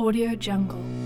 Audio Jungle.